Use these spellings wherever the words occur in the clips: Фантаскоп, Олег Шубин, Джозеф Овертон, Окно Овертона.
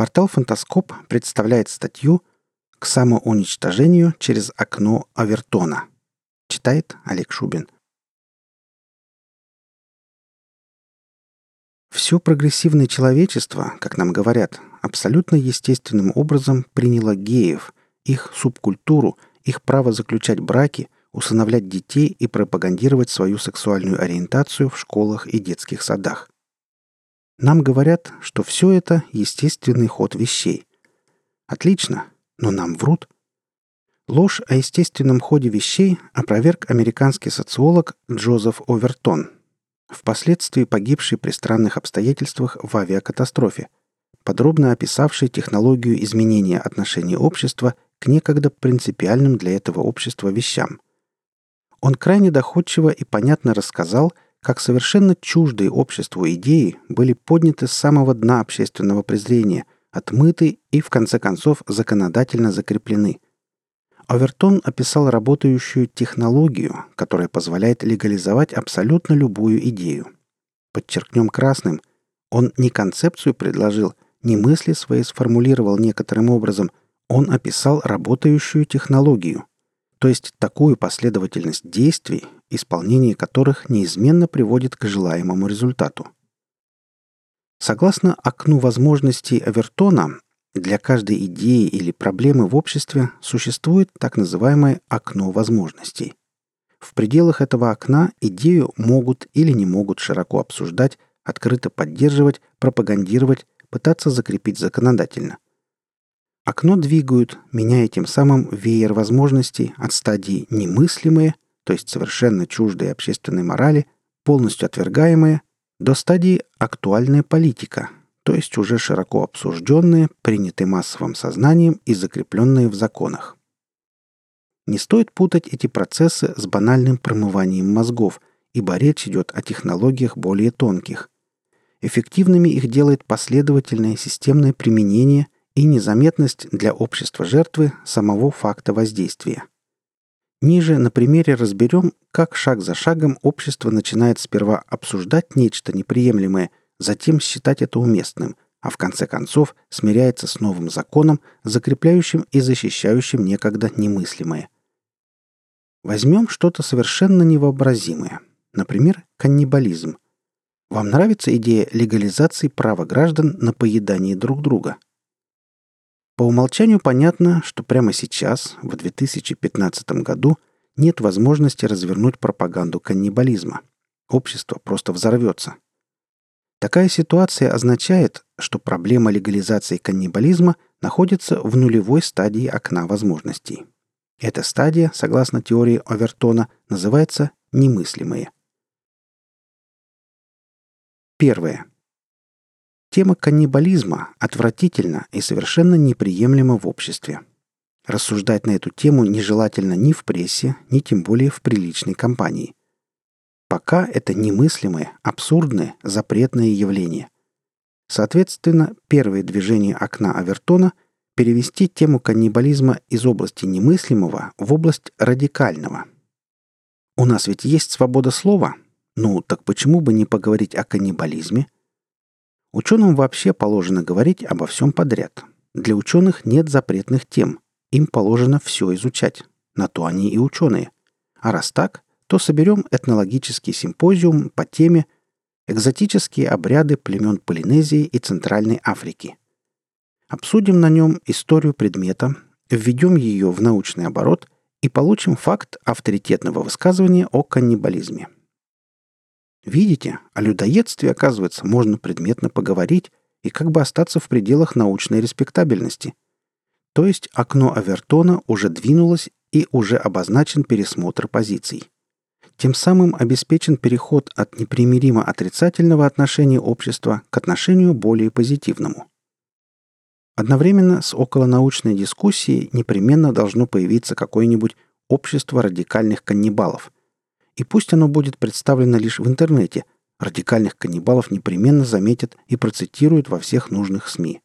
Портал «Фантаскоп» представляет статью «К самоуничтожению через окно Овертона». Читает Олег Шубин. Все прогрессивное человечество, как нам говорят, абсолютно естественным образом приняло геев, их субкультуру, их право заключать браки, усыновлять детей и пропагандировать свою сексуальную ориентацию в школах и детских садах. Нам говорят, что все это естественный ход вещей. Отлично, но нам врут. Ложь о естественном ходе вещей опроверг американский социолог Джозеф Овертон, впоследствии погибший при странных обстоятельствах в авиакатастрофе, подробно описавший технологию изменения отношений общества к некогда принципиальным для этого общества вещам. Он крайне доходчиво и понятно рассказал, как совершенно чуждые обществу идеи были подняты с самого дна общественного презрения, отмыты и, в конце концов, законодательно закреплены. Овертон описал работающую технологию, которая позволяет легализовать абсолютно любую идею. Подчеркнем красным, он не концепцию предложил, не мысли свои сформулировал некоторым образом, он описал работающую технологию, то есть такую последовательность действий, исполнение которых неизменно приводит к желаемому результату. Согласно окну возможностей Овертона, для каждой идеи или проблемы в обществе существует так называемое «окно возможностей». В пределах этого окна идею могут или не могут широко обсуждать, открыто поддерживать, пропагандировать, пытаться закрепить законодательно. Окно двигают, меняя тем самым веер возможностей от стадии «немыслимые», то есть совершенно чуждые общественной морали, полностью отвергаемые, до стадии «актуальная политика», то есть уже широко обсужденные, принятые массовым сознанием и закрепленные в законах. Не стоит путать эти процессы с банальным промыванием мозгов, ибо речь идет о технологиях более тонких. Эффективными их делает последовательное системное применение и незаметность для общества жертвы самого факта воздействия. Ниже на примере разберем, как шаг за шагом общество начинает сперва обсуждать нечто неприемлемое, затем считать это уместным, а в конце концов смиряется с новым законом, закрепляющим и защищающим некогда немыслимое. Возьмем что-то совершенно невообразимое, например, каннибализм. Вам нравится идея легализации права граждан на поедание друг друга? По умолчанию понятно, что прямо сейчас, в 2015 году, нет возможности развернуть пропаганду каннибализма. Общество просто взорвется. Такая ситуация означает, что проблема легализации каннибализма находится в нулевой стадии окна возможностей. Эта стадия, согласно теории Овертона, называется «немыслимые». Первое. Тема каннибализма отвратительна и совершенно неприемлема в обществе. Рассуждать на эту тему нежелательно ни в прессе, ни тем более в приличной компании. Пока это немыслимое, абсурдное, запретное явление. Соответственно, первое движение окна Овертона – перевести тему каннибализма из области немыслимого в область радикального. У нас ведь есть свобода слова. Ну, так почему бы не поговорить о каннибализме? Ученым вообще положено говорить обо всем подряд. Для ученых нет запретных тем. Им положено все изучать. На то они и ученые. А раз так, то соберем этнологический симпозиум по теме «Экзотические обряды племен Полинезии и Центральной Африки». Обсудим на нем историю предмета, введем ее в научный оборот и получим факт авторитетного высказывания о каннибализме. Видите, о людоедстве, оказывается, можно предметно поговорить и как бы остаться в пределах научной респектабельности. То есть окно Овертона уже двинулось и уже обозначен пересмотр позиций. Тем самым обеспечен переход от непримиримо отрицательного отношения общества к отношению более позитивному. Одновременно с околонаучной дискуссией непременно должно появиться какое-нибудь общество радикальных каннибалов. И пусть оно будет представлено лишь в интернете, радикальных каннибалов непременно заметят и процитируют во всех нужных СМИ.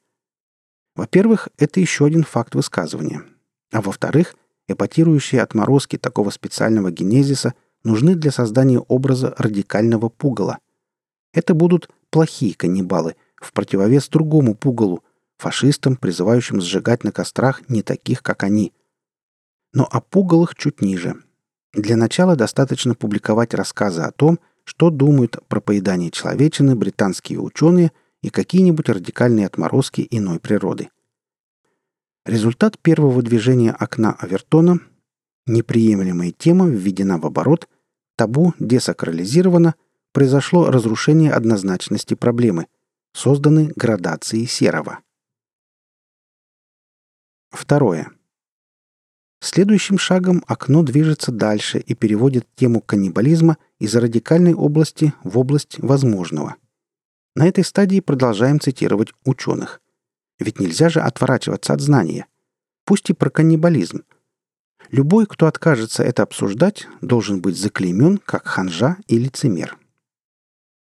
Во-первых, это еще один факт высказывания. А во-вторых, эпатирующие отморозки такого специального генезиса нужны для создания образа радикального пугала. Это будут плохие каннибалы в противовес другому пугалу, фашистам, призывающим сжигать на кострах не таких, как они. Но о пугалах чуть ниже. Для начала достаточно публиковать рассказы о том, что думают про поедание человечины британские ученые и какие-нибудь радикальные отморозки иной природы. Результат первого движения «Окна Овертона» – неприемлемая тема введена в оборот, табу десакрализировано, произошло разрушение однозначности проблемы, созданы градации серого. Второе. Следующим шагом окно движется дальше и переводит тему каннибализма из радикальной области в область возможного. На этой стадии продолжаем цитировать ученых. Ведь нельзя же отворачиваться от знания. Пусть и про каннибализм. Любой, кто откажется это обсуждать, должен быть заклеймен как ханжа и лицемер.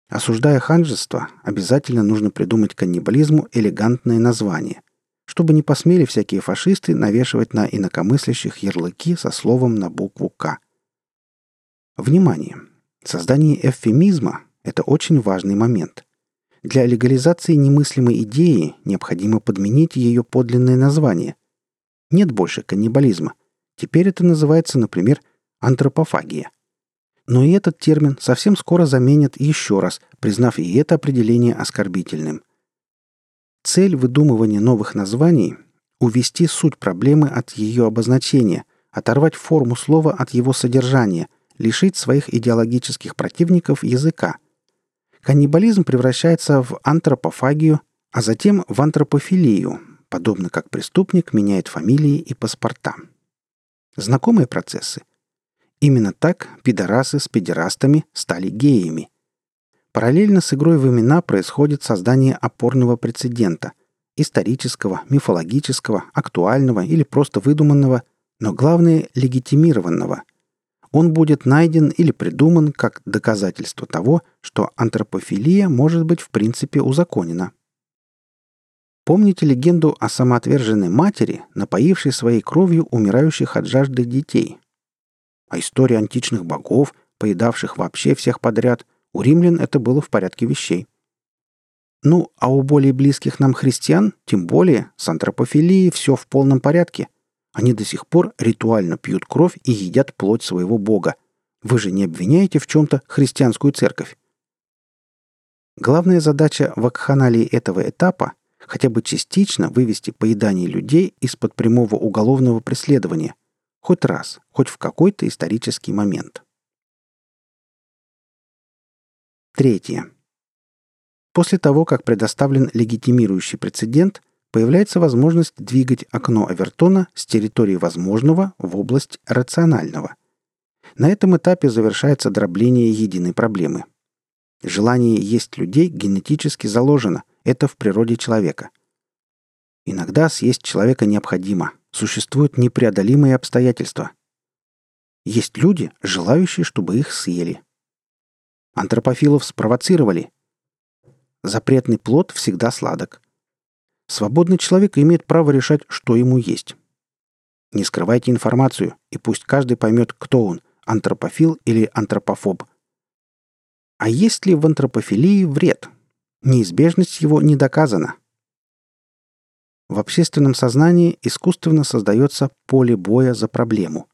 Осуждая ханжество, обязательно нужно придумать каннибализму элегантное название, чтобы не посмели всякие фашисты навешивать на инакомыслящих ярлыки со словом на букву «К». Внимание! Создание эвфемизма – это очень важный момент. Для легализации немыслимой идеи необходимо подменить ее подлинное название. Нет больше каннибализма. Теперь это называется, например, антропофагия. Но и этот термин совсем скоро заменят еще раз, признав и это определение оскорбительным. Цель выдумывания новых названий – увести суть проблемы от ее обозначения, оторвать форму слова от его содержания, лишить своих идеологических противников языка. Каннибализм превращается в антропофагию, а затем в антропофилию, подобно как преступник меняет фамилии и паспорта. Знакомые процессы? Именно так пидорасы с педерастами стали геями. Параллельно с игрой в имена происходит создание опорного прецедента – исторического, мифологического, актуального или просто выдуманного, но главное – легитимированного. Он будет найден или придуман как доказательство того, что антропофилия может быть в принципе узаконена. Помните легенду о самоотверженной матери, напоившей своей кровью умирающих от жажды детей? А история античных богов, поедавших вообще всех подряд – у римлян это было в порядке вещей. Ну, а у более близких нам христиан, тем более, с антропофилией все в полном порядке. Они до сих пор ритуально пьют кровь и едят плоть своего бога. Вы же не обвиняете в чем-то христианскую церковь. Главная задача вакханалии этого этапа – хотя бы частично вывести поедание людей из-под прямого уголовного преследования. Хоть раз, хоть в какой-то исторический момент. Третье. После того, как предоставлен легитимирующий прецедент, появляется возможность двигать окно Овертона с территории возможного в область рационального. На этом этапе завершается дробление единой проблемы. Желание есть людей генетически заложено, это в природе человека. Иногда съесть человека необходимо, существуют непреодолимые обстоятельства. Есть люди, желающие, чтобы их съели. Антропофилов спровоцировали. Запретный плод всегда сладок. Свободный человек имеет право решать, что ему есть. Не скрывайте информацию, и пусть каждый поймет, кто он – антропофил или антропофоб. А есть ли в антропофилии вред? Неизбежность его не доказана. В общественном сознании искусственно создается поле боя за проблему.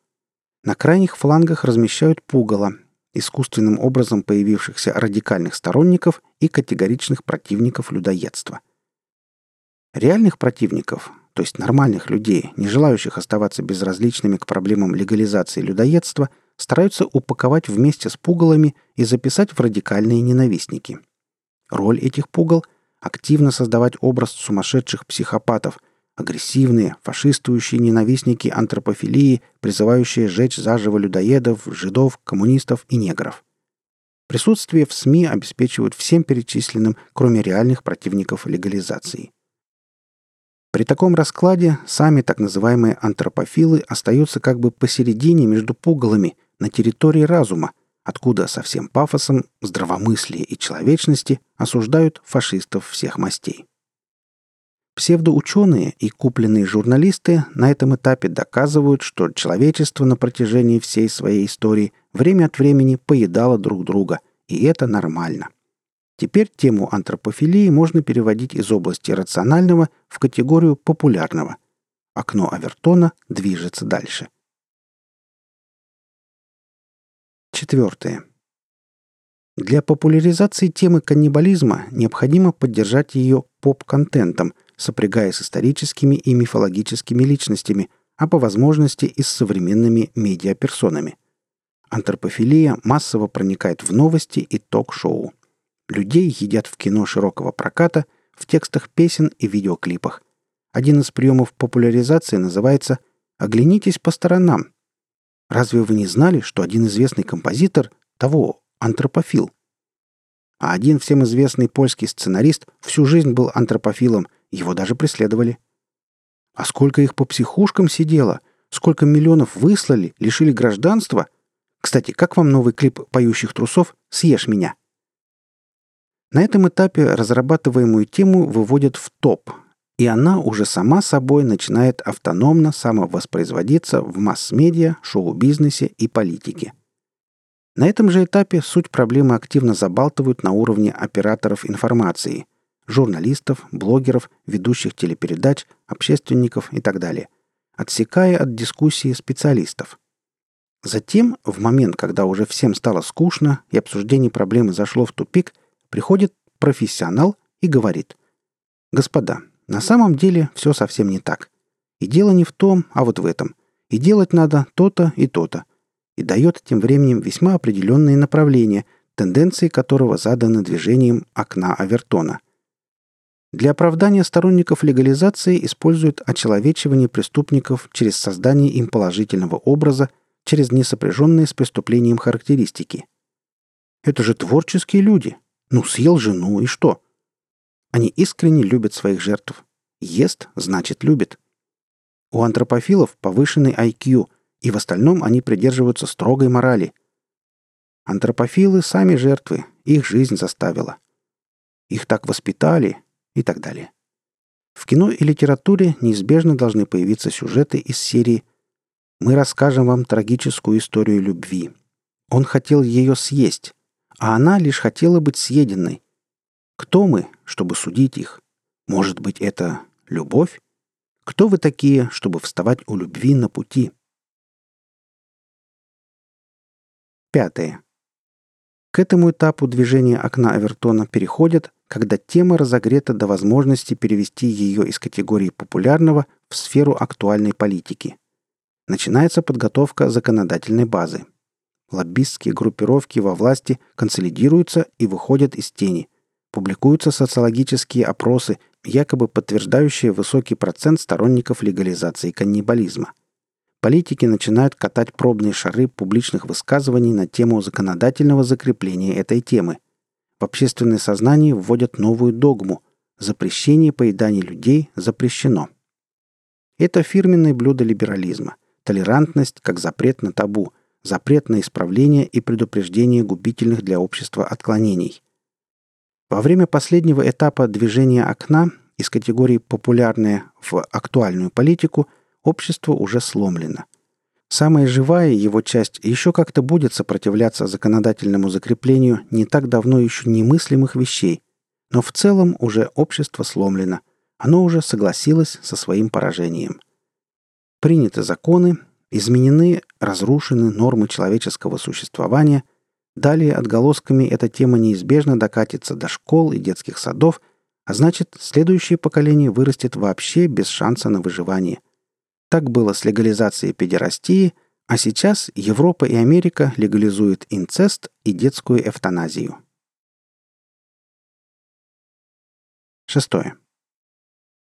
На крайних флангах размещают пугало – искусственным образом появившихся радикальных сторонников и категоричных противников людоедства. Реальных противников, то есть нормальных людей, не желающих оставаться безразличными к проблемам легализации людоедства, стараются упаковать вместе с пугалами и записать в радикальные ненавистники. Роль этих пугал – активно создавать образ сумасшедших психопатов, агрессивные, фашистующие ненавистники антропофилии, призывающие сжечь заживо людоедов, жидов, коммунистов и негров. Присутствие в СМИ обеспечивают всем перечисленным, кроме реальных противников легализации. При таком раскладе сами так называемые антропофилы остаются как бы посередине между пугалами на территории разума, откуда со всем пафосом, здравомыслия и человечности осуждают фашистов всех мастей. Псевдоученые и купленные журналисты на этом этапе доказывают, что человечество на протяжении всей своей истории время от времени поедало друг друга, и это нормально. Теперь тему антропофилии можно переводить из области рационального в категорию популярного. Окно Овертона движется дальше. 4. Для популяризации темы каннибализма необходимо поддержать ее поп-контентом, сопрягая с историческими и мифологическими личностями, а по возможности и с современными медиаперсонами. Антропофилия массово проникает в новости и ток-шоу. Людей едят в кино широкого проката, в текстах песен и видеоклипах. Один из приемов популяризации называется «Оглянитесь по сторонам». Разве вы не знали, что один известный композитор того антропофил? А один всем известный польский сценарист всю жизнь был антропофилом, его даже преследовали. А сколько их по психушкам сидело, сколько миллионов выслали, лишили гражданства. Кстати, как вам новый клип «Поющих трусов» «Съешь меня»? На этом этапе разрабатываемую тему выводят в топ, и она уже сама собой начинает автономно самовоспроизводиться в масс-медиа, шоу-бизнесе и политике. На этом же этапе суть проблемы активно забалтывают на уровне операторов информации, журналистов, блогеров, ведущих телепередач, общественников и так далее, отсекая от дискуссии специалистов. Затем, в момент, когда уже всем стало скучно и обсуждение проблемы зашло в тупик, приходит профессионал и говорит: «Господа, на самом деле все совсем не так. И дело не в том, а вот в этом. И делать надо то-то и то-то». И дает тем временем весьма определенные направления, тенденции которого заданы движением «Окна Овертона». Для оправдания сторонников легализации используют очеловечивание преступников через создание им положительного образа, через несопряженные с преступлением характеристики. Это же творческие люди. Ну, съел жену, и что? Они искренне любят своих жертв. Ест, значит, любит. У антропофилов повышенный IQ, и в остальном они придерживаются строгой морали. Антропофилы сами жертвы, их жизнь заставила. Их так воспитали и так далее. В кино и литературе неизбежно должны появиться сюжеты из серии «Мы расскажем вам трагическую историю любви. Он хотел ее съесть, а она лишь хотела быть съеденной. Кто мы, чтобы судить их? Может быть, это любовь? Кто вы такие, чтобы вставать у любви на пути?» 5. К этому этапу движения «Окна Овертона» переходят, когда тема разогрета до возможности перевести ее из категории популярного в сферу актуальной политики. Начинается подготовка законодательной базы. Лоббистские группировки во власти консолидируются и выходят из тени. Публикуются социологические опросы, якобы подтверждающие высокий процент сторонников легализации каннибализма. Политики начинают катать пробные шары публичных высказываний на тему законодательного закрепления этой темы. В общественное сознание вводят новую догму – запрещение поедания людей запрещено. Это фирменное блюдо либерализма – толерантность как запрет на табу, запрет на исправление и предупреждение губительных для общества отклонений. Во время последнего этапа движения «Окна» из категории «популярная» в актуальную политику – общество уже сломлено. Самая живая его часть еще как-то будет сопротивляться законодательному закреплению не так давно еще немыслимых вещей, но в целом уже общество сломлено, оно уже согласилось со своим поражением. Приняты законы, изменены, разрушены нормы человеческого существования, далее отголосками эта тема неизбежно докатится до школ и детских садов, а значит, следующее поколение вырастет вообще без шанса на выживание. Так было с легализацией педерастии, а сейчас Европа и Америка легализуют инцест и детскую эвтаназию. 6.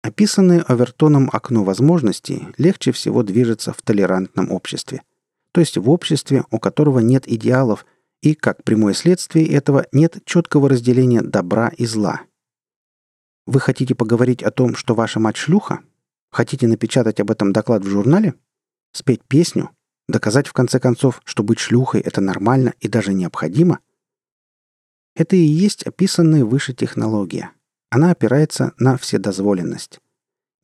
Описанное Овертоном окно возможностей легче всего движется в толерантном обществе, то есть в обществе, у которого нет идеалов, и, как прямое следствие этого, нет четкого разделения добра и зла. Вы хотите поговорить о том, что ваша мать шлюха? Хотите напечатать об этом доклад в журнале? Спеть песню? Доказать, в конце концов, что быть шлюхой – это нормально и даже необходимо? Это и есть описанная выше технология. Она опирается на вседозволенность.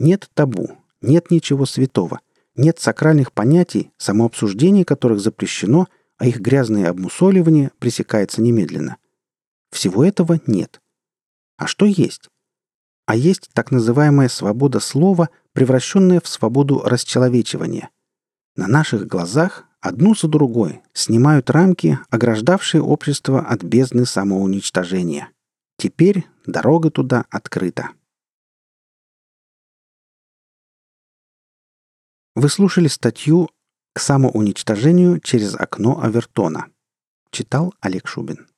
Нет табу, нет ничего святого, нет сакральных понятий, самообсуждение которых запрещено, а их грязное обмусоливание пресекается немедленно. Всего этого нет. А что есть? А есть так называемая свобода слова, превращенная в свободу расчеловечивания. На наших глазах одну за другой снимают рамки, ограждавшие общество от бездны самоуничтожения. Теперь дорога туда открыта. Вы слушали статью «К самоуничтожению через окно Овертона». Читал Олег Шубин.